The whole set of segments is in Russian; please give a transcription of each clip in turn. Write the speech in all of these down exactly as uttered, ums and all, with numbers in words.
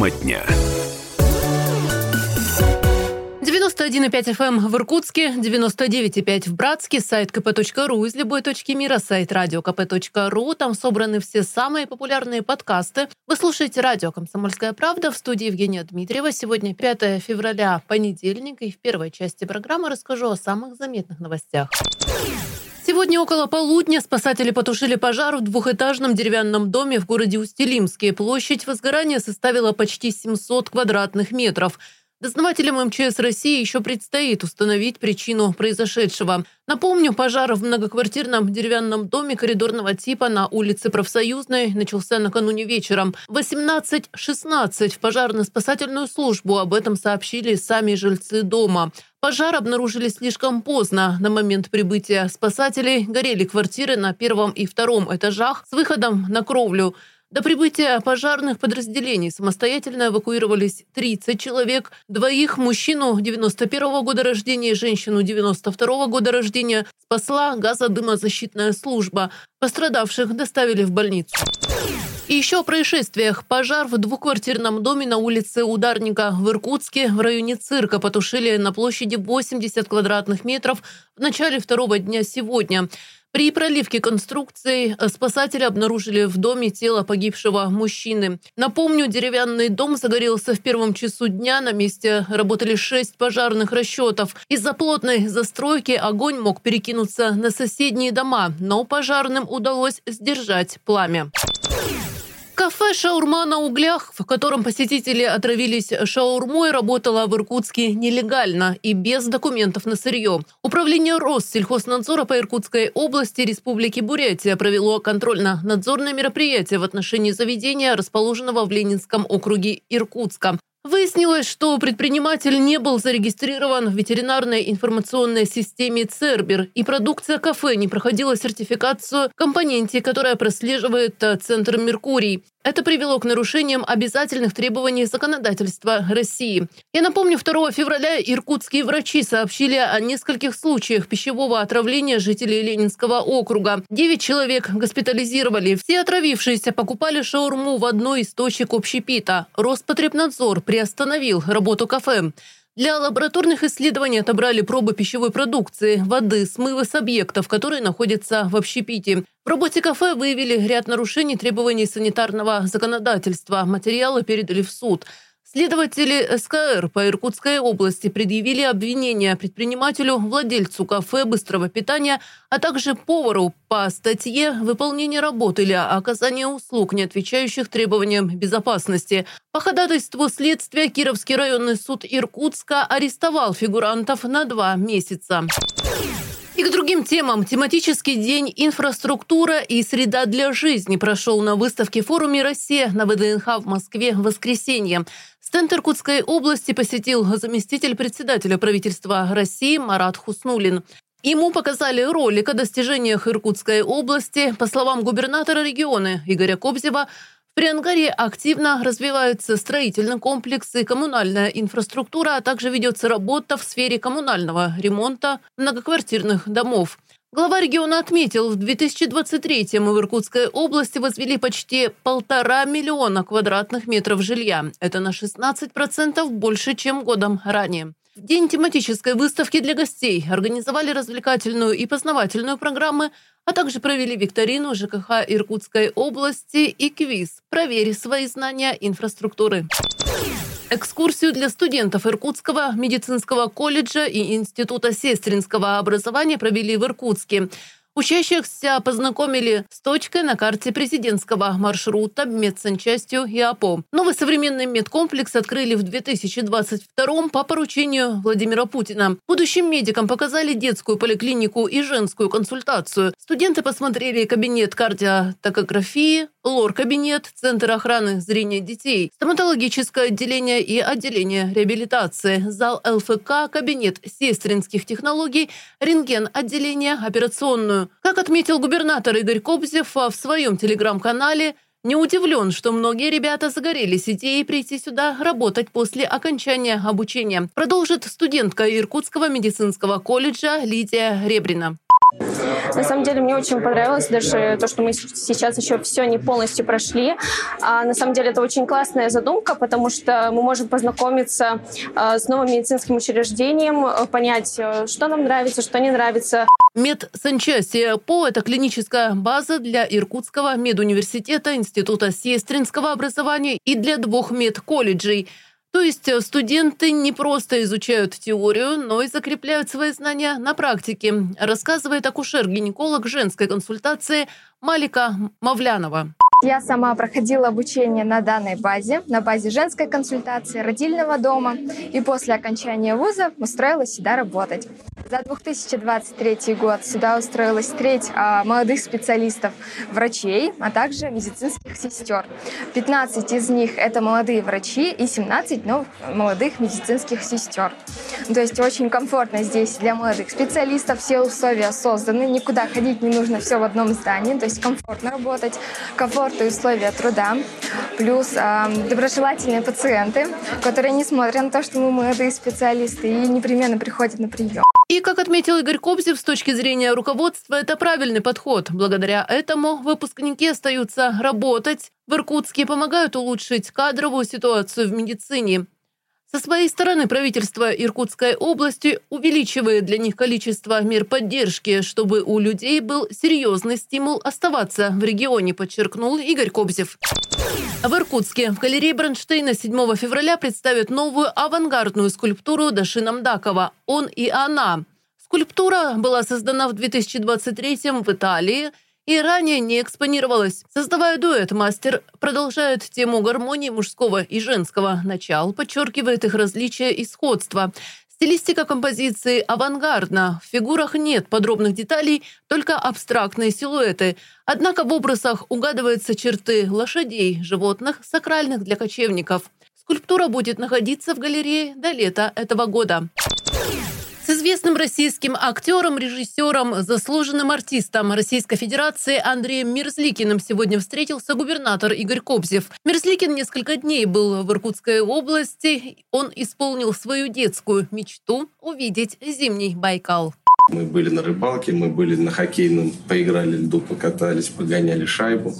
Тема дня. девяносто один и пять эф эм в Иркутске, девяносто девять и пять в Братске, сайт ка пэ точка ру из любой точки мира, сайт радио ка пэ точка ру. Там собраны все самые популярные подкасты. Вы слушаете радио «Комсомольская правда», в студии Евгения Дмитриева. Сегодня пятое февраля, понедельник, и в первой части программы расскажу о самых заметных новостях. Сегодня около полудня спасатели потушили пожар в двухэтажном деревянном доме в городе Устилимске. Площадь возгорания составила почти семьсот квадратных метров. Дознавателям эм че эс России еще предстоит установить причину произошедшего. Напомню, пожар в многоквартирном деревянном доме коридорного типа на улице Профсоюзной начался накануне вечером. В восемнадцать шестнадцать в пожарно-спасательную службу об этом сообщили сами жильцы дома. Пожар обнаружили слишком поздно. На момент прибытия спасателей горели квартиры на первом и втором этажах с выходом на кровлю. До прибытия пожарных подразделений самостоятельно эвакуировались тридцать человек. Двоих, мужчину девяносто первого года рождения и женщину девяносто второго года рождения, спасла газодымозащитная служба. Пострадавших доставили в больницу. И еще о происшествиях. Пожар в двухквартирном доме на улице Ударника в Иркутске в районе цирка потушили на площади восемьдесят квадратных метров в начале второго дня сегодня. При проливке конструкции спасатели обнаружили в доме тело погибшего мужчины. Напомню, деревянный дом загорелся в первом часу дня. На месте работали шесть пожарных расчетов. Из-за плотной застройки огонь мог перекинуться на соседние дома, но пожарным удалось сдержать пламя. Кафе «Шаурма на углях», в котором посетители отравились шаурмой, работало в Иркутске нелегально и без документов на сырье. Управление Россельхознадзора по Иркутской области Республики Бурятия провело контрольно-надзорное мероприятие в отношении заведения, расположенного в Ленинском округе Иркутска. Выяснилось, что предприниматель не был зарегистрирован в ветеринарной информационной системе «Цербер», и продукция кафе не проходила сертификацию компоненте, которая прослеживает центр «Меркурий». Это привело к нарушениям обязательных требований законодательства России. Я напомню, второго февраля иркутские врачи сообщили о нескольких случаях пищевого отравления жителей Ленинского округа. девять человек госпитализировали. Все отравившиеся покупали шаурму в одной из точек общепита. Роспотребнадзор приостановил работу кафе. Для лабораторных исследований отобрали пробы пищевой продукции, воды, смыва с объектов, которые находятся в общепите. В работе кафе выявили ряд нарушений требований санитарного законодательства. Материалы передали в суд. Следователи эс ка эр по Иркутской области предъявили обвинения предпринимателю, владельцу кафе быстрого питания, а также повару по статье «Выполнение работы или оказание услуг, не отвечающих требованиям безопасности». По ходатайству следствия Кировский районный суд Иркутска арестовал фигурантов на два месяца. И к другим темам. Тематический день «Инфраструктура и среда для жизни» прошел на выставке-форуме «Россия» на вэ дэ эн ха в Москве в воскресенье. Стенд Иркутской области посетил заместитель председателя правительства России Марат Хуснуллин. Ему показали ролик о достижениях Иркутской области. По словам губернатора региона Игоря Кобзева, в Приангарье активно развиваются строительный комплекс и коммунальная инфраструктура, а также ведется работа в сфере коммунального ремонта многоквартирных домов. Глава региона отметил, в две тысячи двадцать третьем в Иркутской области возвели почти полтора миллиона квадратных метров жилья. Это на шестнадцать процентов больше, чем годом ранее. В день тематической выставки для гостей организовали развлекательную и познавательную программы, а также провели викторину ЖКХ Иркутской области и квиз «Проверь свои знания инфраструктуры». Экскурсию для студентов Иркутского медицинского колледжа и Института сестринского образования провели в Иркутске. Учащихся познакомили с точкой на карте президентского маршрута, медсанчастью ГИАПО. Новый современный медкомплекс открыли в две тысячи двадцать втором по поручению Владимира Путина. Будущим медикам показали детскую поликлинику и женскую консультацию. Студенты посмотрели кабинет кардиотокографии, лор-кабинет, центр охраны зрения детей, стоматологическое отделение и отделение реабилитации, зал эл эф ка, кабинет сестринских технологий, рентген-отделение, операционную. Как отметил губернатор Игорь Кобзев в своем телеграм-канале, не удивлен, что многие ребята загорелись идеей прийти сюда работать после окончания обучения. Продолжит студентка Иркутского медицинского колледжа Лидия Ребрина. На самом деле мне очень понравилось даже то, что мы сейчас еще все не полностью прошли. А на самом деле это очень классная задумка, потому что мы можем познакомиться с новым медицинским учреждением, понять, что нам нравится, что не нравится. Медсанчасть ГИАПО – это клиническая база для Иркутского медуниверситета, Института сестринского образования и для двух медколледжей. То есть студенты не просто изучают теорию, но и закрепляют свои знания на практике, рассказывает акушер-гинеколог женской консультации Малика Мавлянова. Я сама проходила обучение на данной базе, на базе женской консультации, родильного дома. И после окончания вуза устроилась сюда работать. За две тысячи двадцать третий год сюда устроилась треть а, молодых специалистов, врачей, а также медицинских сестер. пятнадцать из них – это молодые врачи и семнадцать новых молодых медицинских сестер. То есть очень комфортно здесь для молодых специалистов, все условия созданы, никуда ходить не нужно, все в одном здании. То есть комфортно работать, комфортно и условия труда, плюс э, доброжелательные пациенты, которые не смотрят на то, что мы молодые специалисты, и непременно приходят на прием. И, как отметил Игорь Кобзев, с точки зрения руководства это правильный подход. Благодаря этому выпускники остаются работать в Иркутске, помогают улучшить кадровую ситуацию в медицине. Со своей стороны правительство Иркутской области увеличивает для них количество мер поддержки, чтобы у людей был серьезный стимул оставаться в регионе, подчеркнул Игорь Кобзев. В Иркутске в галерее Бронштейна седьмого февраля представят новую авангардную скульптуру Даши Намдакова «Он и она». Скульптура была создана в две тысячи двадцать третьем в Италии и ранее не экспонировалась. Создавая дуэт, мастер продолжает тему гармонии мужского и женского начал, подчеркивает их различия и сходства. Стилистика композиции авангардна. В фигурах нет подробных деталей, только абстрактные силуэты. Однако в образах угадываются черты лошадей, животных, сакральных для кочевников. Скульптура будет находиться в галерее до лета этого года. С известным российским актером, режиссером, заслуженным артистом Российской Федерации Андреем Мерзликиным сегодня встретился губернатор Игорь Кобзев. Мерзликин несколько дней был в Иркутской области. Он исполнил свою детскую мечту – увидеть зимний Байкал. Мы были на рыбалке, мы были на хоккейном, поиграли льду, покатались, погоняли шайбу.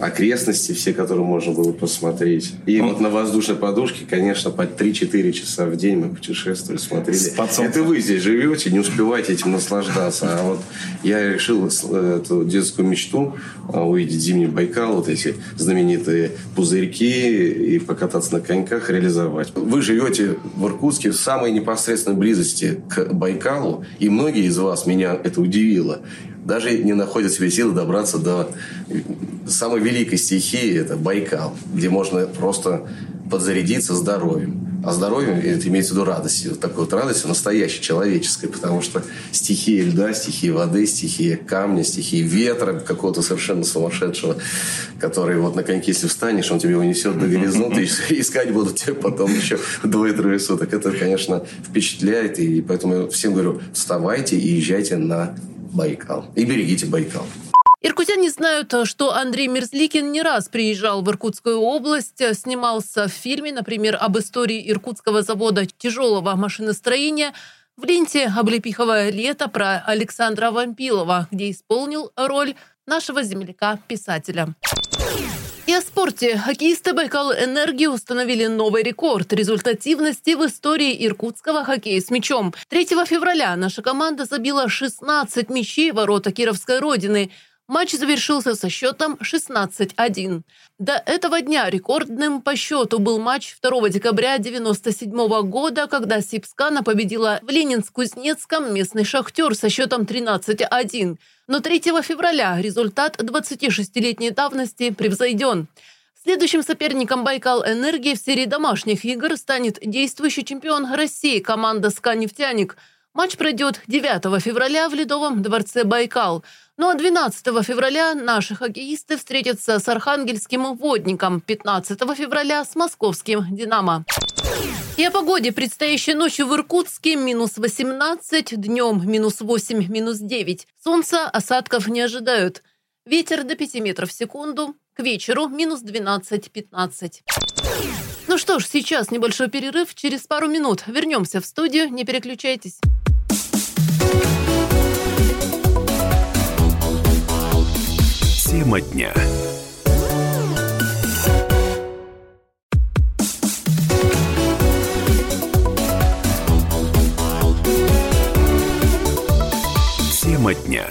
Окрестности, все, которые можно было посмотреть. И вот на воздушной подушке, конечно, по три-четыре часа в день мы путешествовали, смотрели. Это вы здесь живете, не успеваете этим наслаждаться. А вот я решил эту детскую мечту увидеть зимний Байкал, вот эти знаменитые пузырьки и покататься на коньках, реализовать. Вы живете в Иркутске в самой непосредственной близости к Байкалу, и многие из вас, меня это удивило, даже не находят себе силы добраться до самой великой стихии, это Байкал, где можно просто подзарядиться здоровьем. А здоровьем, это имеется в виду радостью, вот такой вот радостью настоящей, человеческой, потому что стихия льда, стихия воды, стихия камня, стихия ветра какого-то совершенно сумасшедшего, который вот на коньке, если встанешь, он тебе унесет до горизонта, и искать будут тебя потом еще двое-трое суток. Это, конечно, впечатляет, и поэтому я всем говорю, вставайте и езжайте на Байкал. И берегите Байкал. Иркутяне знают, что Андрей Мерзликин не раз приезжал в Иркутскую область, снимался в фильме, например, об истории Иркутского завода тяжелого машиностроения, в ленте «Облепиховое лето» про Александра Вампилова, где исполнил роль нашего земляка-писателя. И о спорте. Хоккеисты «Байкал Энергии» установили новый рекорд результативности в истории иркутского хоккея с мячом. третьего февраля наша команда забила шестнадцать мячей в ворота Кировской родины. Матч завершился со счетом шестнадцать один. До этого дня рекордным по счету был матч второго декабря девяносто седьмого года, когда Сибскана победила в Ленинск-Кузнецком местный «Шахтер» со счетом тринадцать один. Но третьего февраля результат двадцатишестилетней давности превзойден. Следующим соперником «Байкал Энергии» в серии домашних игр станет действующий чемпион России команда «СКА Нефтяник». Матч пройдет девятого февраля в Ледовом дворце «Байкал». Ну а двенадцатого февраля наши хоккеисты встретятся с архангельским «Водником», пятнадцатого февраля с московским «Динамо». И о погоде. Предстоящей ночью в Иркутске минус восемнадцать, днем минус восемь, минус девять. Солнца, осадков не ожидают. Ветер до пяти метров в секунду. К вечеру минус двенадцать-пятнадцать. Ну что ж, сейчас небольшой перерыв. Через пару минут вернемся в студию. Не переключайтесь. Тема дня. Тема дня.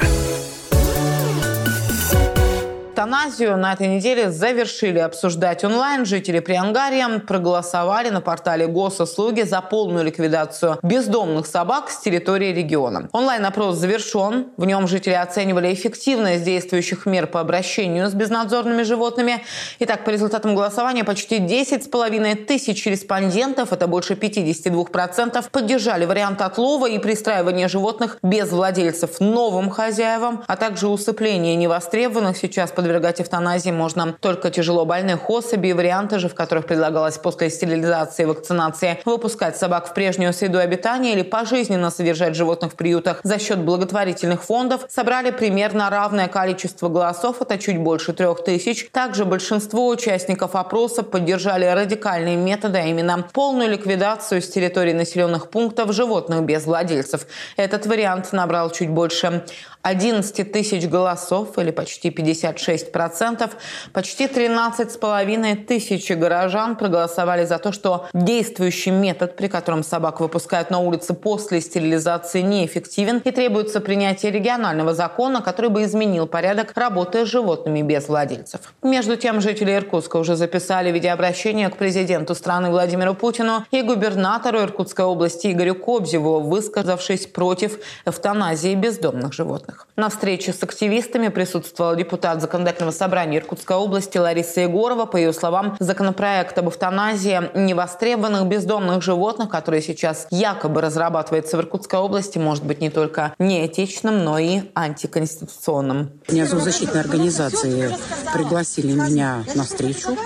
Эвтаназию на этой неделе завершили обсуждать онлайн. Жители Приангарья проголосовали на портале Госуслуги за полную ликвидацию бездомных собак с территории региона. Онлайн-опрос завершен. В нем жители оценивали эффективность действующих мер по обращению с безнадзорными животными. Итак, по результатам голосования почти десять с половиной тысяч респондентов, это больше пятьдесят два процента, поддержали вариант отлова и пристраивания животных без владельцев новым хозяевам, а также усыпление невостребованных. Сейчас подвергать эвтаназии можно только тяжело больных особей. Варианты же, в которых предлагалось после стерилизации и вакцинации выпускать собак в прежнюю среду обитания или пожизненно содержать животных в приютах за счет благотворительных фондов, собрали примерно равное количество голосов, это чуть больше трех тысяч. Также большинство участников опроса поддержали радикальные методы, а именно полную ликвидацию с территории населенных пунктов животных без владельцев. Этот вариант набрал чуть больше одиннадцати тысяч голосов или почти пятьдесят шесть процентов. Почти тринадцать с половиной тысяч горожан проголосовали за то, что действующий метод, при котором собак выпускают на улице после стерилизации, неэффективен и требуется принятие регионального закона, который бы изменил порядок работы с животными без владельцев. Между тем, жители Иркутска уже записали видеообращение к президенту страны Владимиру Путину и губернатору Иркутской области Игорю Кобзеву, высказавшись против эвтаназии бездомных животных. На встрече с активистами присутствовал депутат Законодательного собрания Иркутской области Лариса Егорова. По ее словам, законопроект об эвтаназии невостребованных бездомных животных, который сейчас якобы разрабатывается в Иркутской области, может быть не только неэтичным, но и антиконституционным. Меня зоозащитные организации пригласили меня на встречу,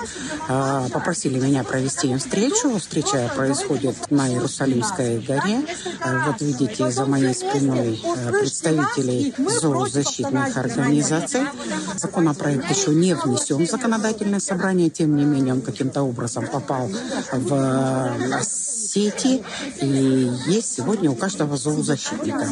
попросили меня провести им встречу. Встреча происходит на Иерусалимской горе. Вот видите за моей спиной представителей зоозащитных организаций. Законопроект еще не внесен в законодательное собрание, тем не менее он каким-то образом попал в сети и есть сегодня у каждого зоозащитника.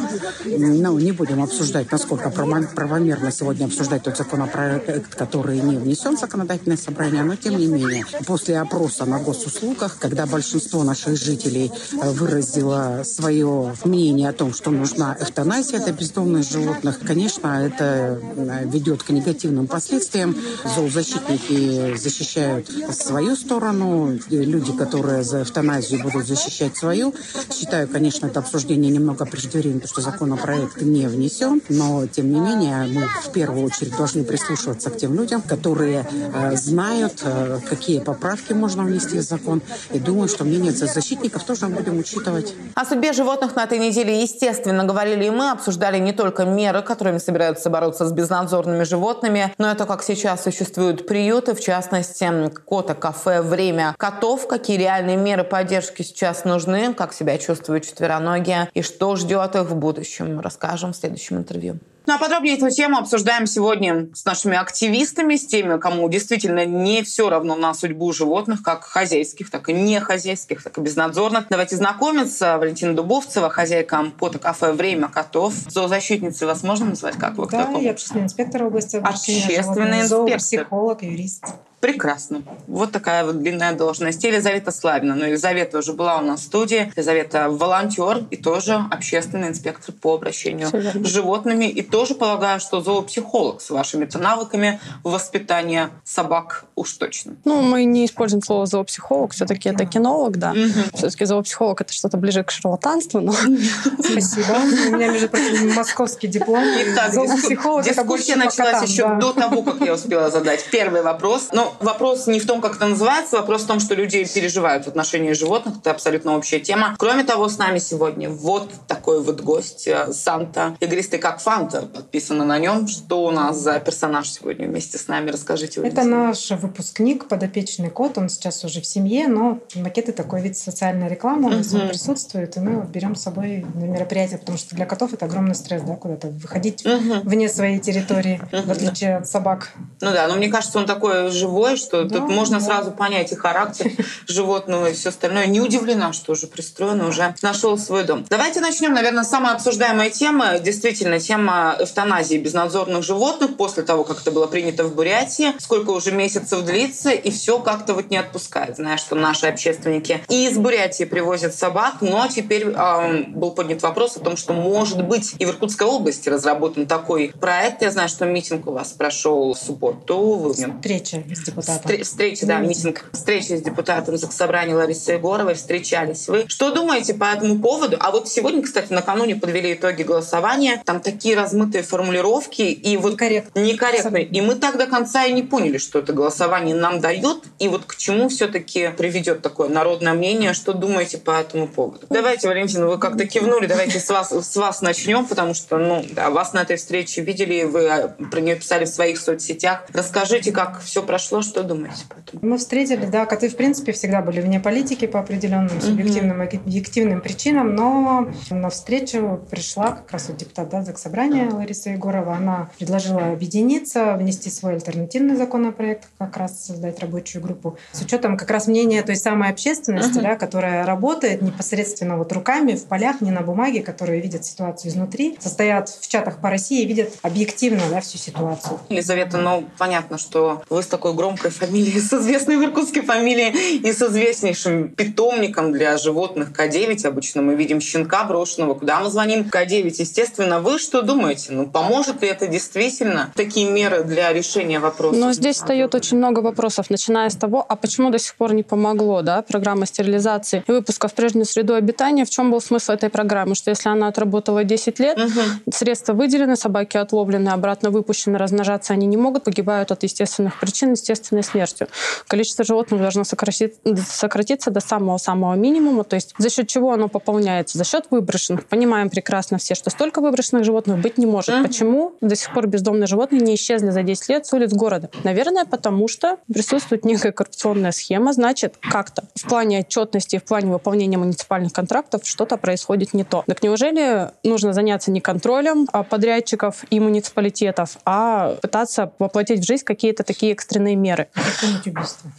Но не будем обсуждать, насколько правомерно сегодня обсуждать тот законопроект, который не внесен в законодательное собрание, но тем не менее после опроса на госуслугах, когда большинство наших жителей выразило свое мнение о том, что нужна эвтаназия для бездомных животных, животных. Конечно, это ведет к негативным последствиям. Зоозащитники защищают свою сторону. Люди, которые за эвтаназию будут защищать свою. Считаю, конечно, это обсуждение немного преждевременно, потому что законопроект не внесен. Но, тем не менее, мы в первую очередь должны прислушиваться к тем людям, которые э, знают, э, какие поправки можно внести в закон. И думаю, что мнение зоозащитников тоже будем учитывать. О судьбе животных на этой неделе, естественно, говорили и мы. Обсуждали не только меры, которыми собираются бороться с безнадзорными животными, но это как сейчас существуют приюты, в частности, кота-кафе «Время котов», какие реальные меры поддержки сейчас нужны, как себя чувствуют четвероногие и что ждет их в будущем. Расскажем в следующем интервью. Ну а подробнее эту тему обсуждаем сегодня с нашими активистами, с теми, кому действительно не все равно на судьбу животных, как хозяйских, так и нехозяйских, так и безнадзорных. Давайте знакомиться. Валентина Дубовцева, хозяйка кота-кафе «Время котов». Зоозащитницей вас можно назвать? Как вы? Да, я общественный инспектор области. Общественный инспектор. Психолог, юрист. Прекрасно. Вот такая вот длинная должность. Елизавета Славина. Но Елизавета уже была у нас в студии. Елизавета волонтер и тоже общественный инспектор по обращению с животными. И тоже полагаю, что зоопсихолог с вашими-то навыками воспитания собак уж точно. Ну, мы не используем слово зоопсихолог. Все-таки это кинолог, да. Угу. Все-таки зоопсихолог — это что-то ближе к шарлатанству. Но... Спасибо. У меня, между прочим, московский диплом. Итак, дискуссия началась еще до того, как я успела задать первый вопрос. Но вопрос не в том, как это называется, вопрос в том, что люди переживают в отношении животных. Это абсолютно общая тема. Кроме того, с нами сегодня вот такой вот гость Санта, игристый как Фанта. Подписано на нем. Что у нас за персонаж сегодня вместе с нами? Расскажите. Это Лиза. Наш выпускник, подопечный кот. Он сейчас уже в семье, но макеты такой вид социальной рекламы. Он uh-huh. присутствует, и мы его берем с собой на мероприятие, потому что для котов это огромный стресс, да, куда-то выходить uh-huh. вне своей территории, uh-huh. в отличие от собак. Ну да, но мне кажется, он такой живой, такое, что да, можно да. сразу понять и характер животного, и все остальное. Не удивлена, что уже пристроено, уже нашел свой дом. Давайте начнем, наверное, с самой обсуждаемой темы. Действительно, тема эвтаназии безнадзорных животных после того, как это было принято в Бурятии. Сколько уже месяцев длится, и все как-то вот не отпускает. Знаешь, что наши общественники и из Бурятии привозят собак, но теперь э, был поднят вопрос о том, что, может быть, и в Иркутской области разработан такой проект. Я знаю, что митинг у вас прошел в субботу. Встреча с депутатом. Встр- встреча, да, митинг. Встреча с депутатом Заксобрания Ларисы Егоровой. Встречались вы. Что думаете по этому поводу? А вот сегодня, кстати, накануне подвели итоги голосования. Там такие размытые формулировки и вот Некорректно. некорректные. И мы так до конца и не поняли, что это голосование нам дает и вот к чему все-таки приведет такое народное мнение. Что думаете по этому поводу? Давайте, Валентина, вы как-то кивнули. Давайте с вас, с вас начнем, потому что ну, да, вас на этой встрече видели, вы про нее писали в своих соцсетях. Расскажите, как все прошло, что думаете по этому? Мы встретили, да, коты в принципе всегда были вне политики по определенным субъективным и объективным причинам, но на встречу пришла как раз вот депутат да, Заксобрания Лариса Егорова. Она предложила объединиться, внести свой альтернативный законопроект, как раз создать рабочую группу с учетом как раз мнения той самой общественности, uh-huh. да, которая работает непосредственно вот руками в полях, не на бумаге, которые видят ситуацию изнутри, состоят в чатах по России и видят объективно да, всю ситуацию. Елизавета, ну понятно, что вы с такой громкой фамилией, с известной в Иркутске фамилией и с известнейшим питомником для животных К девять. Обычно мы видим щенка брошенного. Куда мы звоним? К девять. Естественно, вы что думаете? Ну, поможет ли это действительно такие меры для решения вопроса? Ну, здесь встает очень много вопросов, начиная с того, а почему до сих пор не помогло, да, программа стерилизации и выпуска в прежнюю среду обитания? В чем был смысл этой программы? Что если она отработала десять лет, угу. средства выделены, собаки отловлены, обратно выпущены, размножаться они не могут, погибают от естественных причин, естественной смертью. Количество животных должно сократить, сократиться до самого-самого минимума, то есть за счет чего оно пополняется? За счет выброшенных. Понимаем прекрасно все, что столько выброшенных животных быть не может. Угу. Почему до сих пор бездомные животные не исчезли за десять лет с улиц города? Наверное, потому что присутствует некая коррупционная схема, значит, как-то в плане отчетности, в плане выполнения муниципальных контрактов что-то происходит не то. Так неужели нужно заняться не контролем подрядчиков и муниципалитетов, а пытаться воплотить в жизнь какие-то такие экстренные меры?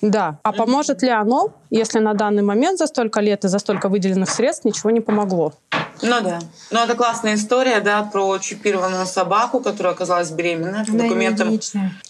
Да. А поможет ли оно, если на данный момент за столько лет и за столько выделенных средств ничего не помогло? Ну да. Ну это классная история, да, про чипированную собаку, которая оказалась беременна. По документам,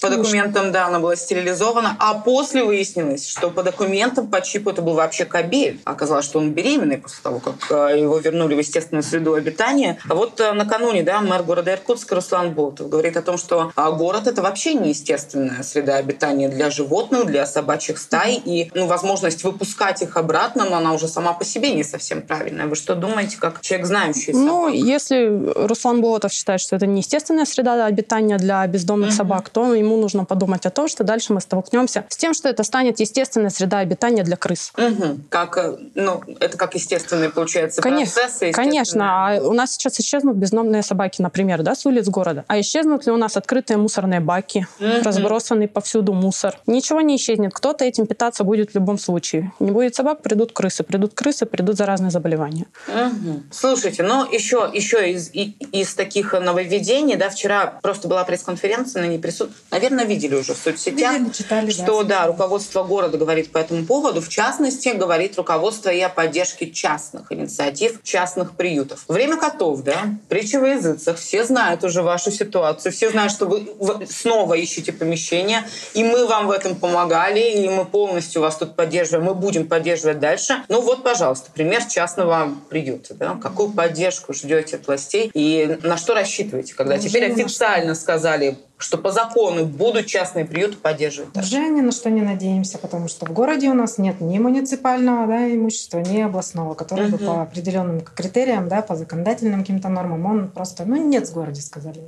по документам, да, она была стерилизована. А после выяснилось, что по документам, по чипу это был вообще кобель. Оказалось, что он беременный после того, как его вернули в естественную среду обитания. А вот накануне, да, мэр города Иркутска Руслан Болтов говорит о том, что город — это вообще неестественная среда обитания для животных, для собачьих стай. И ну, возможность выпускать их обратно, но она уже сама по себе не совсем правильная. Вы что думаете, как человек знающий собак? Ну, если Руслан Болотов считает, что это неестественная среда обитания для бездомных mm-hmm. собак, то ему нужно подумать о том, что дальше мы столкнемся с тем, что это станет естественной средой обитания для крыс. Mm-hmm. Как, ну, это как естественные, получается, конечно, процессы. Конечно. А у нас сейчас исчезнут бездомные собаки, например, да, с улиц города. А исчезнут ли у нас открытые мусорные баки, mm-hmm. разбросанный повсюду мусор? Ничего не исчезнет. Кто-то этим питаться будет в любом случае. Не будет собак, придут крысы. Придут крысы, придут заразные заболевания. Mm-hmm. Слушайте, ну еще, еще из, из таких нововведений, да, вчера просто была пресс-конференция, на ней присутствовали, наверное, видели уже в соцсетях, видели, читали, что да, да, руководство города говорит по этому поводу, в частности, говорит руководство и о поддержке частных инициатив, частных приютов. Время котов, да, притча во языцах, все знают уже вашу ситуацию, все знают, что вы снова ищете помещение, и мы вам в этом помогали, и мы полностью вас тут поддерживаем, мы будем поддерживать дальше. Ну вот, пожалуйста, пример частного приюта, да, как какую поддержку ждете от властей и на что рассчитываете, когда уже теперь официально сказали, что по закону будут частные приюты поддерживать? Уже ни на что не надеемся, потому что в городе у нас нет ни муниципального да, имущества, ни областного, которое угу. бы по определенным критериям, да, по законодательным каким-то нормам, он просто, ну, нет в городе, сказали.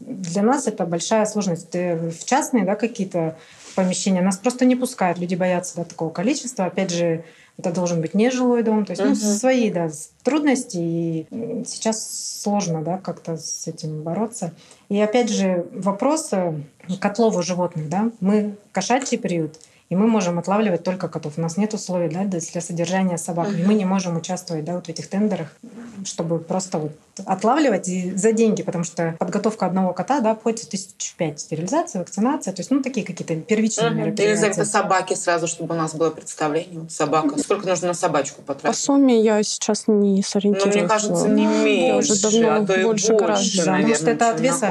Для нас это большая сложность. В частные да, какие-то помещения нас просто не пускают, люди боятся да, такого количества. Опять же, это должен быть нежилой дом, то есть uh-huh. ну, свои да, трудности, и сейчас сложно да, как-то с этим бороться. И опять же вопрос к отлову животных. Да? Мы кошачий приют, и мы можем отлавливать только котов. У нас нет условий, да, для содержания собак, и мы не можем участвовать, да, вот в этих тендерах, чтобы просто вот отлавливать и за деньги, потому что подготовка одного кота, да, обходится тысяч пять, стерилизация, вакцинация, то есть, ну, такие какие-то первичные угу. мероприятия. Или за это собаки сразу, чтобы у нас было представление. Собака. Сколько нужно на собачку потратить? По сумме я сейчас не сориентируюсь. Ну, мне кажется, не меньше, давно, а то и больше, больше наверное. Потому что это от веса,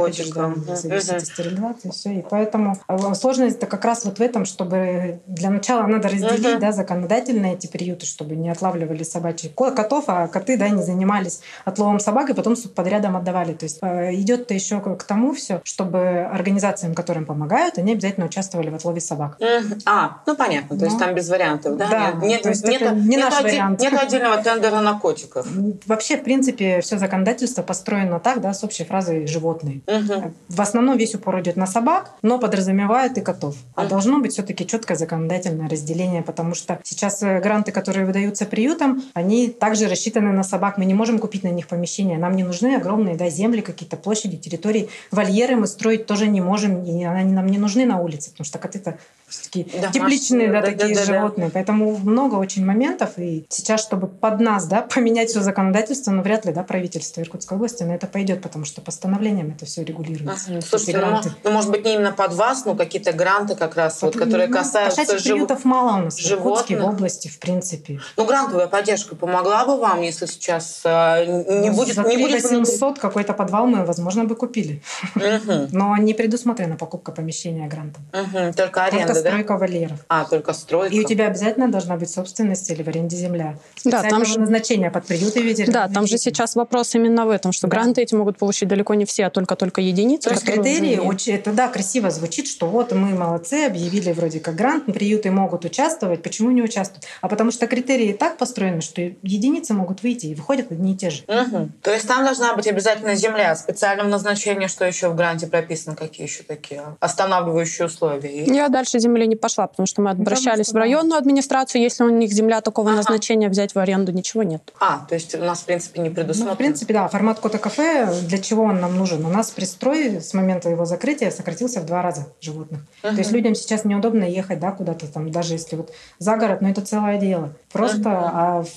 да, зависит от стерилизации, и все. И поэтому сложность-то как раз вот в этом, чтобы для начала надо разделить, uh-huh. да, законодательно эти приюты, чтобы не отлавливали собачьих котов, а коты, да, не занимались отловом собак и потом субподрядом отдавали. То есть идет-то еще к тому все, чтобы организациям, которым помогают, они обязательно участвовали в отлове собак. Uh-huh. А, ну понятно, то есть ну, там без вариантов, да? Да, нет, нет, нет, не нет, наш оди- вариант. Нет отдельного тендера на котиков. Вообще, в принципе, все законодательство построено так, да, с общей фразой «животные». Uh-huh. В основном весь упор идет на собак, но подразумевает и котов. А uh-huh. должно быть все-таки четкое законодательное разделение, потому что сейчас гранты, которые выдаются приютам, они также рассчитаны на собак. Мы не можем купить на них помещения. Нам не нужны огромные, да, земли, какие-то площади, территории. Вольеры мы строить тоже не можем, и они нам не нужны на улице, потому что коты-то такие домашние, тепличные, да, да, такие да, да, животные. Да. Поэтому много очень моментов. И сейчас, чтобы под нас, да, поменять все законодательство, ну, вряд ли, да, правительство Иркутской области на это пойдет, потому что постановлением это все регулируется. А, слушайте, гранты. Ну, ну, может быть, не именно под вас, но какие-то гранты как раз, вот, вот которые ну, касаются животных. Приютов мало у нас в Иркутской области, в принципе. Ну, грантовая поддержка помогла бы вам, если сейчас э, не, ну, будет, не будет... За три тысячи восемьсот какой-то подвал мы, возможно, бы купили. Угу. Но не предусмотрена покупка помещения грантом. Угу. Только аренда. Стройка вольеров. А, только стройка. И у тебя обязательно должна быть собственность или в аренде земля. Да, там же назначение под приюты ветеринарные. Да, там же сейчас вопрос именно в этом, что да. гранты эти могут получить далеко не все, а только-только единицы. То есть критерии, уже... это да, красиво звучит, что вот мы молодцы, объявили вроде как грант, приюты могут участвовать, почему не участвуют? А потому что критерии так построены, что единицы могут выйти и выходят одни и те же. Угу. То есть там должна быть обязательно земля, специальное назначение, что еще в гранте прописано, какие еще такие останавливающие условия. Я дальше земля земли не пошла, потому что мы обращались да, в районную администрацию, если у них земля такого ага. назначения, взять в аренду ничего нет. А, то есть у нас, в принципе, не предусмотрено. Ну, в принципе, да, формат кота-кафе, для чего он нам нужен? У нас пристрой с момента его закрытия сократился в два раза животных. Ага. То есть людям сейчас неудобно ехать, да, куда-то там, даже если вот за город, но это целое дело. Просто... Ага. А в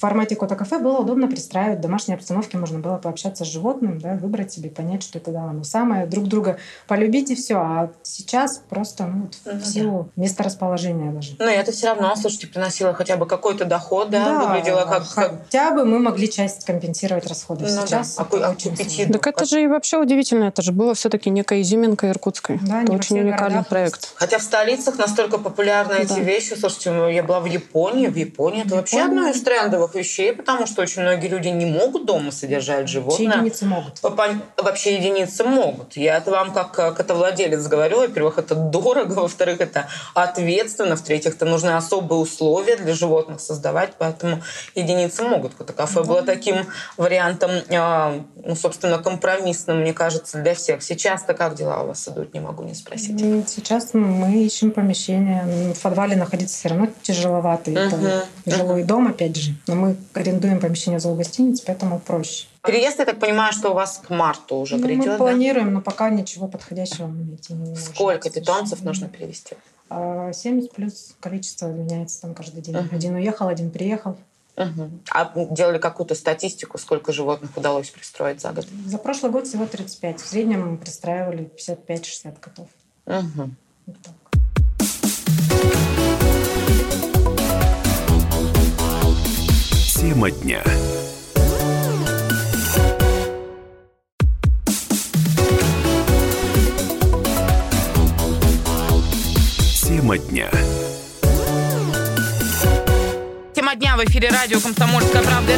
формате кота-кафе было удобно пристраивать. В домашней обстановке можно было пообщаться с животным, да, выбрать себе, понять, что это дало. Ну, самое, друг друга полюбить и все. А сейчас просто ну, вот, ну, в силу да. месторасположения даже. Ну, это все равно, слушайте, приносило хотя бы какой-то доход, да? да выглядело как... Хотя бы мы могли часть компенсировать расходы. Ну, сейчас да. а, а купить, так это же и вообще удивительно. Это же было все-таки некая изюминка иркутской. Да, это очень уникальный города. проект. Хотя в столицах настолько популярны да. эти вещи. Слушайте, я была в Японии. В Японии это вообще одно из трендовых вещей, потому что очень многие люди не могут дома содержать животное. Вообще единицы могут. Вообще единицы могут. Я это вам как котовладелец говорю. Во-первых, это дорого, во-вторых, это ответственно, в-третьих, это нужны особые условия для животных создавать, поэтому единицы могут. Кота-кафе да. было таким вариантом, ну, собственно, компромиссным, мне кажется, для всех. Сейчас-то как дела у вас идут? Не могу не спросить. Сейчас мы ищем помещение. В подвале находиться все равно тяжеловато. Это uh-huh. жилой uh-huh. дом, опять же. Но мы арендуем помещение зоогостиницы, поэтому проще. Переезд, я так понимаю, что у вас к марту уже ну, придет, мы планируем, да? Но пока ничего подходящего мы найти не можем. Сколько питомцев нужно перевести? семьдесят плюс количество меняется там каждый день. Uh-huh. Один уехал, один приехал. Uh-huh. А делали какую-то статистику, сколько животных удалось пристроить за год? За прошлый год всего тридцать пять. В среднем мы пристраивали пятьдесят пять-шестьдесят котов. Uh-huh. Вот так. Тема дня. Тема дня. Тема дня в эфире радио «Комсомольская правда».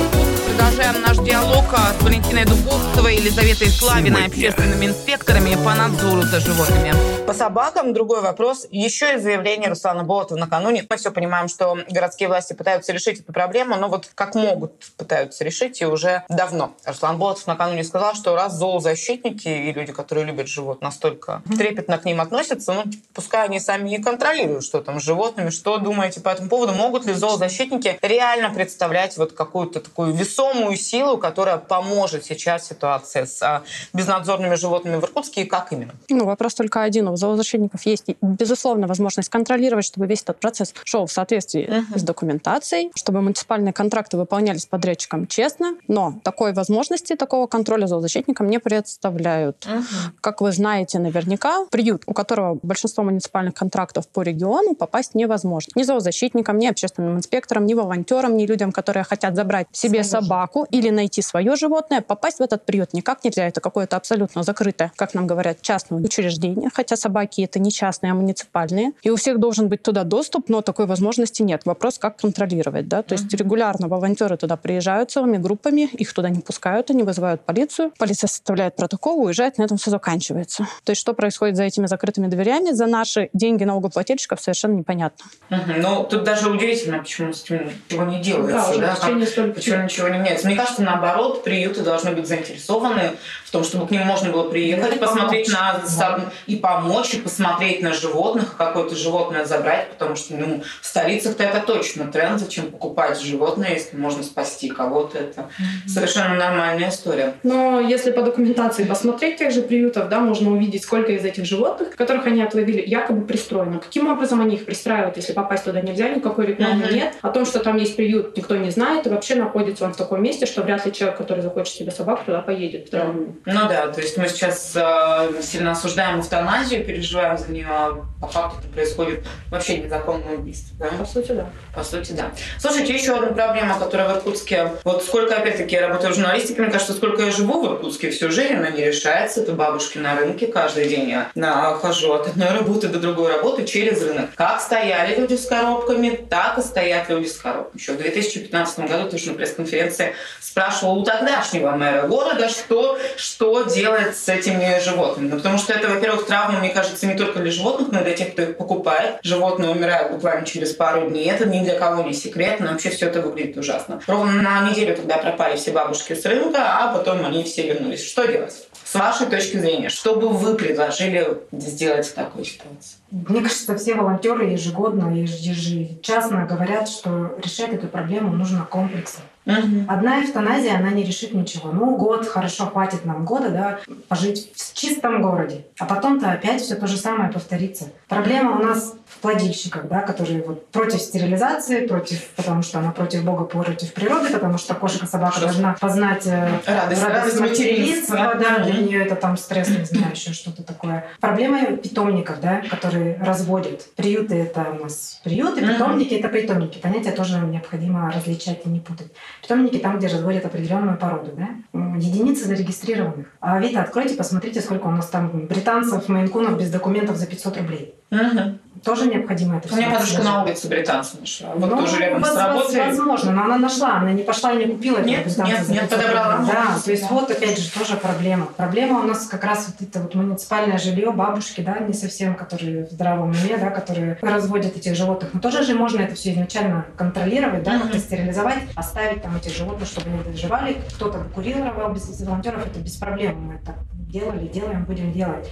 Продолжаем наш диалог с Валентиной Дубовцевой, Елизаветой Славиной, общественными инспекторами по надзору за животными. По собакам другой вопрос. Еще из заявления Руслана Болтова накануне. Мы все понимаем, что городские власти пытаются решить эту проблему, но вот как могут пытаются решить, и уже давно. Руслан Болтов накануне сказал, что раз зоозащитники и люди, которые любят живот, настолько трепетно к ним относятся, ну, пускай они сами не контролируют, что там с животными. Что думаете по этому поводу? Могут ли зоозащитники реально представлять вот какую-то такую весомую весомую силу, которая поможет сейчас ситуации с безнадзорными животными в Иркутске, и как именно? Ну, вопрос только один. У зоозащитников есть, безусловно, возможность контролировать, чтобы весь этот процесс шел в соответствии uh-huh. с документацией, чтобы муниципальные контракты выполнялись подрядчиком честно, но такой возможности, такого контроля зоозащитникам не предоставляют. Uh-huh. Как вы знаете, наверняка, приют, у которого большинство муниципальных контрактов по региону, попасть невозможно. Ни зоозащитникам, ни общественным инспекторам, ни волонтерам, ни людям, которые хотят забрать себе свою собаку или найти свое животное, попасть в этот приют никак нельзя. Это какое-то абсолютно закрытое, как нам говорят, частное учреждение, хотя собаки это не частные, а муниципальные. И у всех должен быть туда доступ, но такой возможности нет. Вопрос, как контролировать, да? То есть регулярно волонтеры туда приезжают целыми группами, их туда не пускают, они вызывают полицию. Полиция составляет протокол, уезжает, на этом все заканчивается. То есть что происходит за этими закрытыми дверями, за наши деньги налогоплательщиков, совершенно непонятно. Угу. Ну, тут даже удивительно, почему с этим ничего не делается, да? да? Как, не почему ничего не меняется? Мне кажется, наоборот, приюты должны быть заинтересованы в том, чтобы к ним можно было приехать, и посмотреть помочь. на да. и помочь, и посмотреть на животных, какое-то животное забрать, потому что ну, в столицах-то это точно тренд, зачем покупать животное, если можно спасти кого-то. Это mm-hmm. совершенно нормальная история. Но если по документации посмотреть тех же приютов, да, можно увидеть, сколько из этих животных, которых они отловили, якобы пристроено. Каким образом они их пристраивают, если попасть туда нельзя, никакой рекламы mm-hmm. нет. О том, что там есть приют, никто не знает, и вообще находится он в таком месте, что вряд ли человек, который захочет себе собаку, туда поедет. Потому... Ну да, то есть мы сейчас э, сильно осуждаем эвтаназию, переживаем за нее, а по факту это происходит вообще незаконное убийство. Да? По сути, да. По сути, да. Слушайте, еще одна проблема, которая в Иркутске, вот сколько, опять-таки, я работаю в журналистике, мне кажется, сколько я живу в Иркутске, всю жизнь она не решается. Это бабушки на рынке, каждый день я на, хожу от одной работы до другой работы через рынок. Как стояли люди с коробками, так и стоят люди с коробками. Еще в две тысячи пятнадцатом году тоже на пресс-конференции спрашивала у тогдашнего мэра города, что, что делать с этими животными. Ну, потому что это, во-первых, травма, мне кажется, не только для животных, но и для тех, кто их покупает. Животные умирают буквально через пару дней. Это ни для кого не секрет, но вообще все это выглядит ужасно. Ровно на неделю тогда пропали все бабушки с рынка, а потом они все вернулись. Что делать? С вашей точки зрения, что бы вы предложили сделать в такой ситуации? Мне кажется, все волонтеры ежегодно, ежечасно говорят, что решать эту проблему нужно комплексно. Угу. Одна эвтаназия, она не решит ничего. Ну, год, хорошо, хватит нам года, да, пожить в чистом городе. А потом-то опять все то же самое повторится. Проблема у нас в плодильщиках, да, которые вот против стерилизации, против, потому что она против Бога, против природы, потому что кошка, собака что? должна познать радость, радость материнства, да, для нее это там стресс, не знаю, еще что-то такое. Проблема питомников, да, которые разводят. Приюты — это у нас приюты, питомники — это притомники. Понятия тоже необходимо различать и не путать. Питомники там, где разводят определенную породу, да? Единицы зарегистрированных. А Авито откройте, посмотрите, сколько у нас там британцев, мейн-кунов без документов за пятьсот рублей. Угу. Тоже необходимо это все. У меня подружка на улице британца нашла. Вот ну, тоже рядом с работой. Возможно, но она нашла, она не пошла и не купила этого британца. Нет, нет, подобрала. Да, да, то есть да. вот опять же тоже проблема. Проблема у нас как раз вот это вот муниципальное жилье, бабушки, да, не совсем, которые в здравом уме, да, которые разводят этих животных. Но тоже же можно это все изначально контролировать, да, угу. как-то стерилизовать, оставить там этих животных, чтобы они доживали. Кто-то курировал без волонтеров, это без проблем. Мы это делали, делаем, будем делать.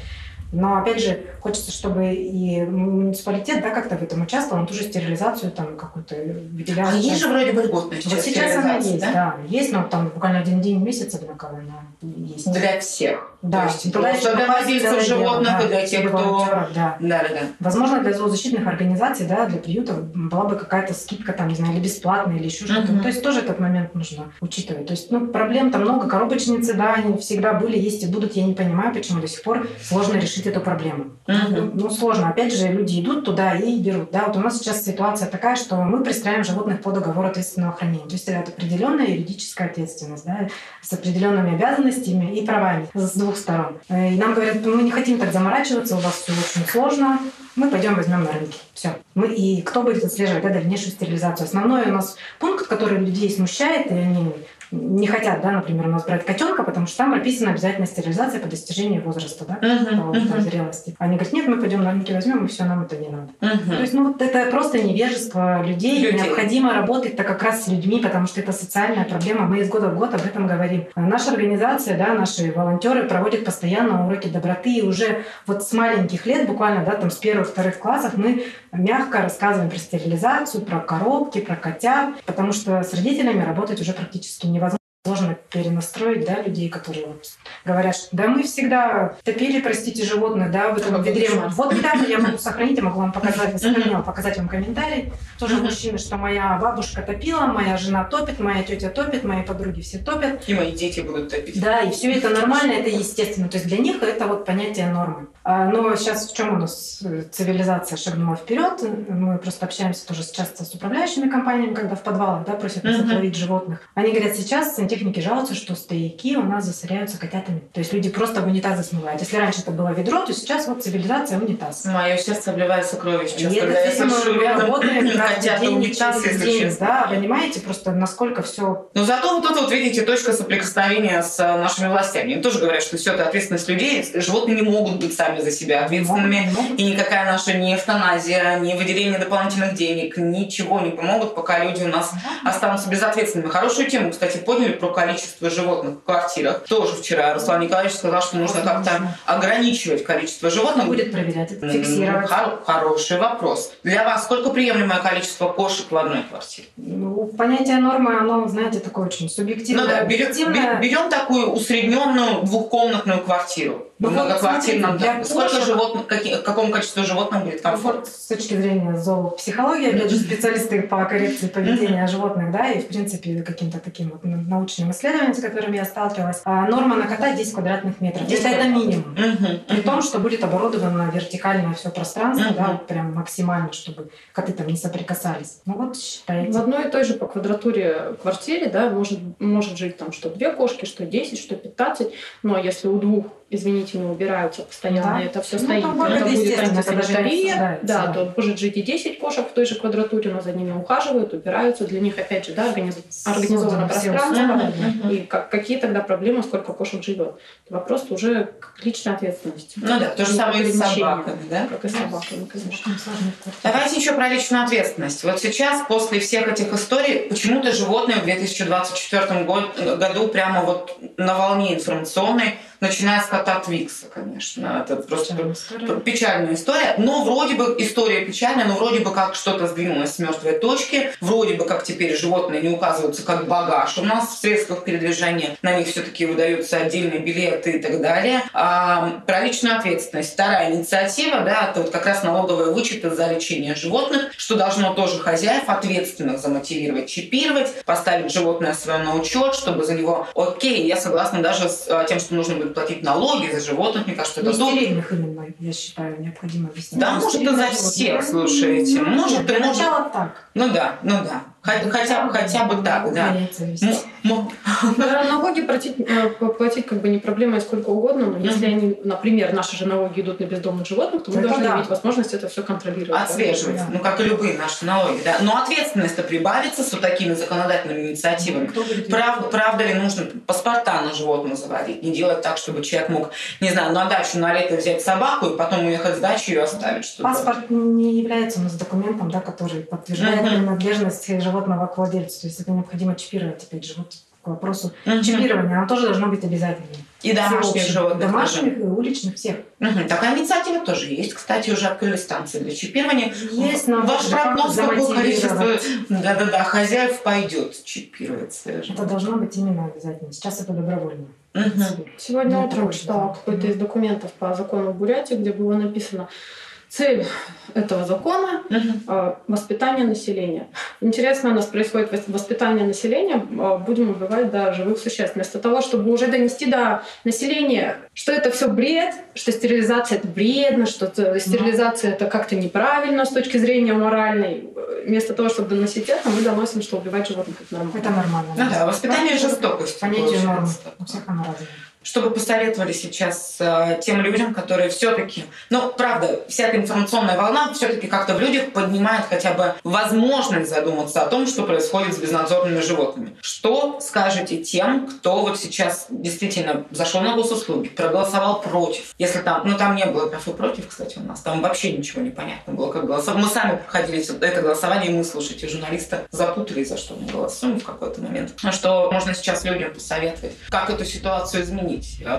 Но, опять же, хочется, чтобы и муниципалитет, да, как-то в этом участвовал, он ту же стерилизацию там какую-то выделял. А есть же вроде бы льготная сейчас стерилизация, да? Вот сейчас она есть, да? да. Есть, но там буквально один день в месяц одинаково она есть. Для всех. Да. То есть, туда еще для владельцев животных да, и для тех, кто... Да. Да, да, да. Возможно, для зоозащитных организаций, да, для приютов была бы какая-то скидка, там, не знаю, или бесплатная, или еще что-то. Uh-huh. То есть тоже этот момент нужно учитывать. То есть, ну, проблем там много. Коробочницы, да, они всегда были, есть и будут. Я не понимаю, почему до сих пор сложно решить эту проблему. Uh-huh. Ну, сложно. Опять же, люди идут туда и берут. Да, вот у нас сейчас ситуация такая, что мы пристраиваем животных по договору ответственного хранения. То есть это определенная юридическая ответственность, да, с определенными обязанностями и правами с двух сторон. И нам говорят, мы не хотим так заморачиваться, у вас все очень сложно, мы пойдем возьмем на рынке. Все. Мы, и кто будет отслеживать, да, дальнейшую стерилизацию? Основной у нас пункт, который людей смущает, и они не хотят, да, например, у нас брать котенка, потому что там прописана обязательно стерилизация по достижению возраста, да, uh-huh, uh-huh. зрелости. Они говорят, нет, мы пойдем на рынке возьмем, и все, нам это не надо. Uh-huh. То есть, ну, вот это просто невежество людей. людей. Необходимо работать-то как раз с людьми, потому что это социальная проблема. Мы из года в год об этом говорим. Наша организация, да, наши волонтеры проводят постоянно уроки доброты, и уже вот с маленьких лет, буквально, да, там с первых-вторых классов мы мягко рассказываем про стерилизацию, про коробки, про котят, потому что с родителями работать уже практически невозможно. Сложно перенастроить, да, людей, которые говорят, что да, мы всегда топили, простите, животных, да, в этом ведре. Вот недавно я могу сохранить, я могу вам показать, я сохранила, показать вам комментарий. Тоже мужчина, что моя бабушка топила, моя жена топит, моя тетя топит, мои подруги все топят. И мои дети будут топить. Да, и все это нормально, это естественно. То есть для них это вот понятие нормы. Но сейчас в чем у нас цивилизация шагнула вперед? Мы просто общаемся тоже часто с управляющими компаниями, когда в подвалах, да, просят нас отравить животных. Они говорят, сейчас техники жалуются, что стояки у нас засоряются котятами. То есть люди просто в унитазы смывают. Если раньше это было ведро, то сейчас вот цивилизация унитаз. Мое сердце обливается кровью сейчас, когда я слышу рядом. Да, понимаете, просто насколько все. Но зато вот это вот, видите, точка соприкосновения с нашими властями. Они тоже говорят, что все это ответственность людей. Животные не могут быть сами за себя ответственными. И никакая наша ни эвтаназия, ни выделение дополнительных денег, ничего не помогут, пока люди у нас останутся безответственными. Хорошую тему, кстати, подняли про количество животных в квартирах. Тоже вчера Руслан Николаевич сказал, что нужно как-то ограничивать количество животных. Будет проверять, фиксировать. Хор- хороший вопрос. Для вас сколько приемлемое количество кошек в одной квартире? Ну, понятие нормы, оно, знаете, такое очень субъективное. Ну да, берем, берем такую усредненную двухкомнатную квартиру. Многоквартирном, да. Сколько животных, какие, какому количеству животных будет комфорт? Вот, с точки зрения зоопсихологии, опять же, специалисты по коррекции поведения животных, да, и, в принципе, каким-то таким вот научным исследованием, с которым я сталкивалась, а норма на кота десять квадратных метров. Если это минимум. При том, что будет оборудовано вертикальное все пространство, да, прям максимально, чтобы коты там не соприкасались. Ну вот, считайте. В одной и той же по квадратуре квартире, да, может, может жить там что две кошки, что десять, что пятнадцать, но если у двух, извините, не убираются постоянно, да, это все ну, стоит. Там, это будет антисанитария, да, да, то может жить и десять кошек в той же квадратуре, но за ними ухаживают, убираются. Для них, опять же, да, организ... организовано пространство. Угу. И как, какие тогда проблемы, сколько кошек живет? Вопрос уже к личной ответственности. Ну да, то же самое и с собаками, да? Как и с собаками, конечно. Давайте еще про личную ответственность. Вот сейчас, после всех этих историй, почему-то животные в две тысячи двадцать четвёртом году прямо вот на волне информационной, начиная с кота Твикса, конечно. Это просто печальная история. печальная история. Но вроде бы история печальная, но вроде бы как что-то сдвинулось с мертвой точки. Вроде бы как теперь животные не указываются как багаж. У нас в средствах передвижения на них все-таки выдаются отдельные билеты и так далее. А про личную ответственность. Вторая инициатива, да, это вот как раз налоговые вычеты за лечение животных, что должно тоже хозяев ответственных замотивировать, чипировать, поставить животное свое на учет, чтобы за него... Окей, я согласна даже с тем, что нужно будет платить налоги за животных, мне кажется, это здорово. Стерильных именно, я считаю, необходимо объяснить. Да, может, и за всех, слушайте. Может, для начала так. Ну да, ну да. Хотя, хотя бы так, да. Налоги платить как бы не проблема и сколько угодно, но если они, например, наши же налоги идут на бездомных животных, то мы должны иметь возможность это все контролировать. Отслеживать, ну как и любые наши налоги, да. Но ответственность-то прибавится с вот такими законодательными инициативами. Правда ли нужно паспорта на животных заводить, не делать так, чтобы человек мог, не знаю, на дачу на лето взять собаку и потом уехать с дачи и ее оставить. Паспорт не является у нас документом, который подтверждает принадлежность животных. животного к владельцу. То есть это необходимо чипировать, опять же, вот к вопросу uh-huh. чипирования. Оно тоже должно быть обязательным. И домашних животных. Домашних и уличных всех. Угу. Такая инициатива тоже есть. Кстати, уже открыли станции для чипирования. Есть, но... Ваш прогноз, какое количество да-да-да, хозяев пойдет чипировать. Свежим. Это должно быть именно обязательно. Сейчас это добровольно. Угу. Сегодня ну, утром читала да. какой-то из документов по закону Бурятии, где было написано: цель этого закона uh-huh. – воспитание населения. Интересно, у нас происходит воспитание населения, будем убивать до живых существ. Вместо того, чтобы уже донести до населения, что это все бред, что стерилизация – это вредно, что стерилизация uh-huh. – это как-то неправильно с точки зрения моральной. Вместо того, чтобы доносить это, мы доносим, что убивать животных – это нормально. Это нормально. Ну, да, воспитание жестокости. Понятие нормы. У всех оно разное. Что бы посоветовали сейчас э, тем людям, которые все-таки, ну, правда, вся эта информационная волна все-таки как-то в людях поднимает хотя бы возможность задуматься о том, что происходит с безнадзорными животными. Что скажете тем, кто вот сейчас действительно зашел на госуслуги, проголосовал против? Если там, ну, там не было графы против, кстати, у нас, там вообще ничего не понятно было, как голосовать. Мы сами проходили это голосование, и мы, слушайте, журналисты запутались, за что мы голосуем в какой-то момент. Что можно сейчас людям посоветовать? Как эту ситуацию изменить?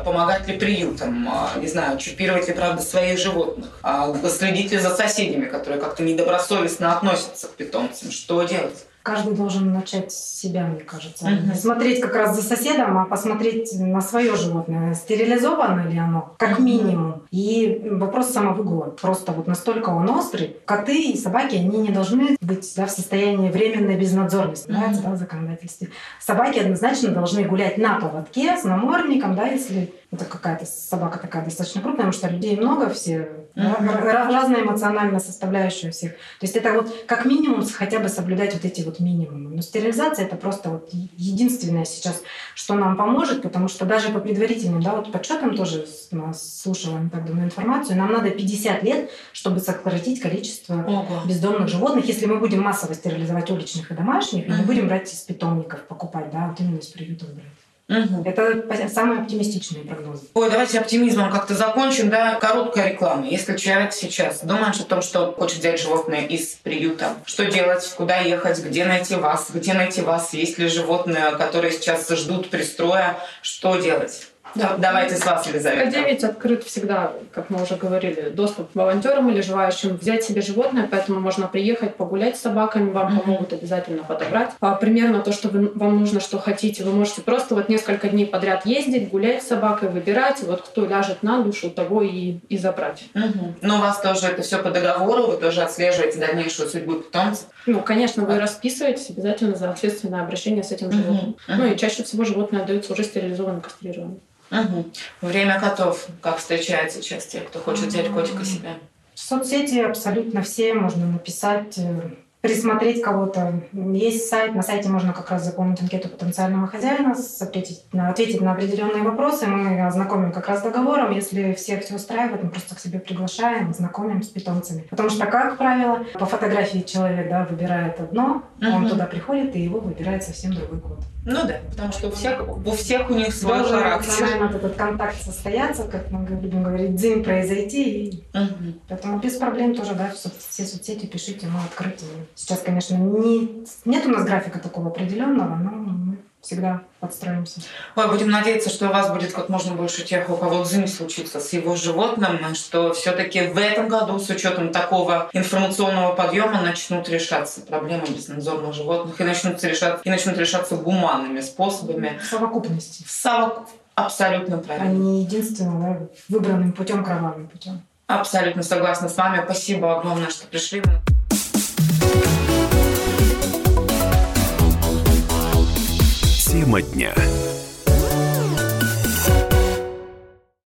Помогать ли приютам, не знаю, чипировать ли, правда, своих животных, следить ли за соседями, которые как-то недобросовестно относятся к питомцам, что делать? Каждый должен начать с себя, мне кажется. Uh-huh. Смотреть как раз за соседом, а посмотреть на свое животное. Стерилизовано ли оно, как минимум. И вопрос самовыгула. Просто вот настолько он острый. Коты и собаки, они не должны быть, да, в состоянии временной безнадзорности. Uh-huh. Да, в законодательстве. Собаки однозначно должны гулять на поводке с намордником, да, если это какая-то собака такая достаточно крупная, потому что людей много, все... Uh-huh. Разная эмоциональная составляющая у всех. То есть это вот как минимум хотя бы соблюдать вот эти вот минимумы. Но стерилизация — это просто вот единственное сейчас, что нам поможет, потому что даже по предварительным, да, вот подсчетам тоже слушала не так давно информацию, нам надо пятьдесят лет, чтобы сократить количество Ого. бездомных животных, если мы будем массово стерилизовать уличных и домашних, uh-huh. и не будем брать из питомников, покупать, да, вот именно из приютов брать. Угу. Это самые оптимистичные прогнозы. Ой, давайте оптимизмом как-то закончим, да? Короткая реклама. Если человек сейчас думает о том, что хочет взять животное из приюта, что делать, куда ехать, где найти вас, где найти вас, есть ли животные, которые сейчас ждут пристроя, что делать? Да. Давайте с вас, Елизавета. К девять открыт всегда, как мы уже говорили, доступ к волонтерам или желающим взять себе животное, поэтому можно приехать погулять с собаками, вам помогут обязательно подобрать. А примерно то, что вы, вам нужно, что хотите, вы можете просто вот несколько дней подряд ездить, гулять с собакой, выбирать, вот кто ляжет на душу, того и, и забрать. Угу. Но у вас тоже это все по договору, вы тоже отслеживаете дальнейшую судьбу питомцев? Ну, конечно, вы расписываетесь обязательно за ответственное обращение с этим животным. Угу. Ну и чаще всего животное отдается уже стерилизованным, кастрированным. Угу. Время котов. Как встречается сейчас те, кто хочет взять котика себе? В соцсети абсолютно все. Можно написать, присмотреть кого-то. Есть сайт. На сайте можно как раз заполнить анкету потенциального хозяина, ответить на, ответить на определенные вопросы. Мы ознакомим как раз с договором. Если всех все устраивает, мы просто к себе приглашаем, знакомим с питомцами. Потому что, как правило, по фотографии человек, да, выбирает одно, угу. он туда приходит, и его выбирает совсем другой кот. Ну да, потому что у всех, у всех у них свой характер. Должен вот этот контакт состояться, как мы любим говорить, дзинь произойти. И... Угу. Поэтому без проблем тоже, да, все соцсети пишите, мы открыты. Сейчас, конечно, не... нет у нас графика такого определенного, но мы всегда подстроимся. Ой, будем надеяться, что у вас будет как можно больше тех, у кого дзинь случится с его животным, и что все-таки в этом году, с учетом такого информационного подъема, начнут решаться проблемы безнадзорных животных и начнут решаться, и начнут решаться гуманными способами. В совокупности. В совок... Абсолютно правильно. А не единственным, да, выбранным путем, кровавым путем. Абсолютно согласна с вами. Спасибо огромное, что пришли. Тема дня.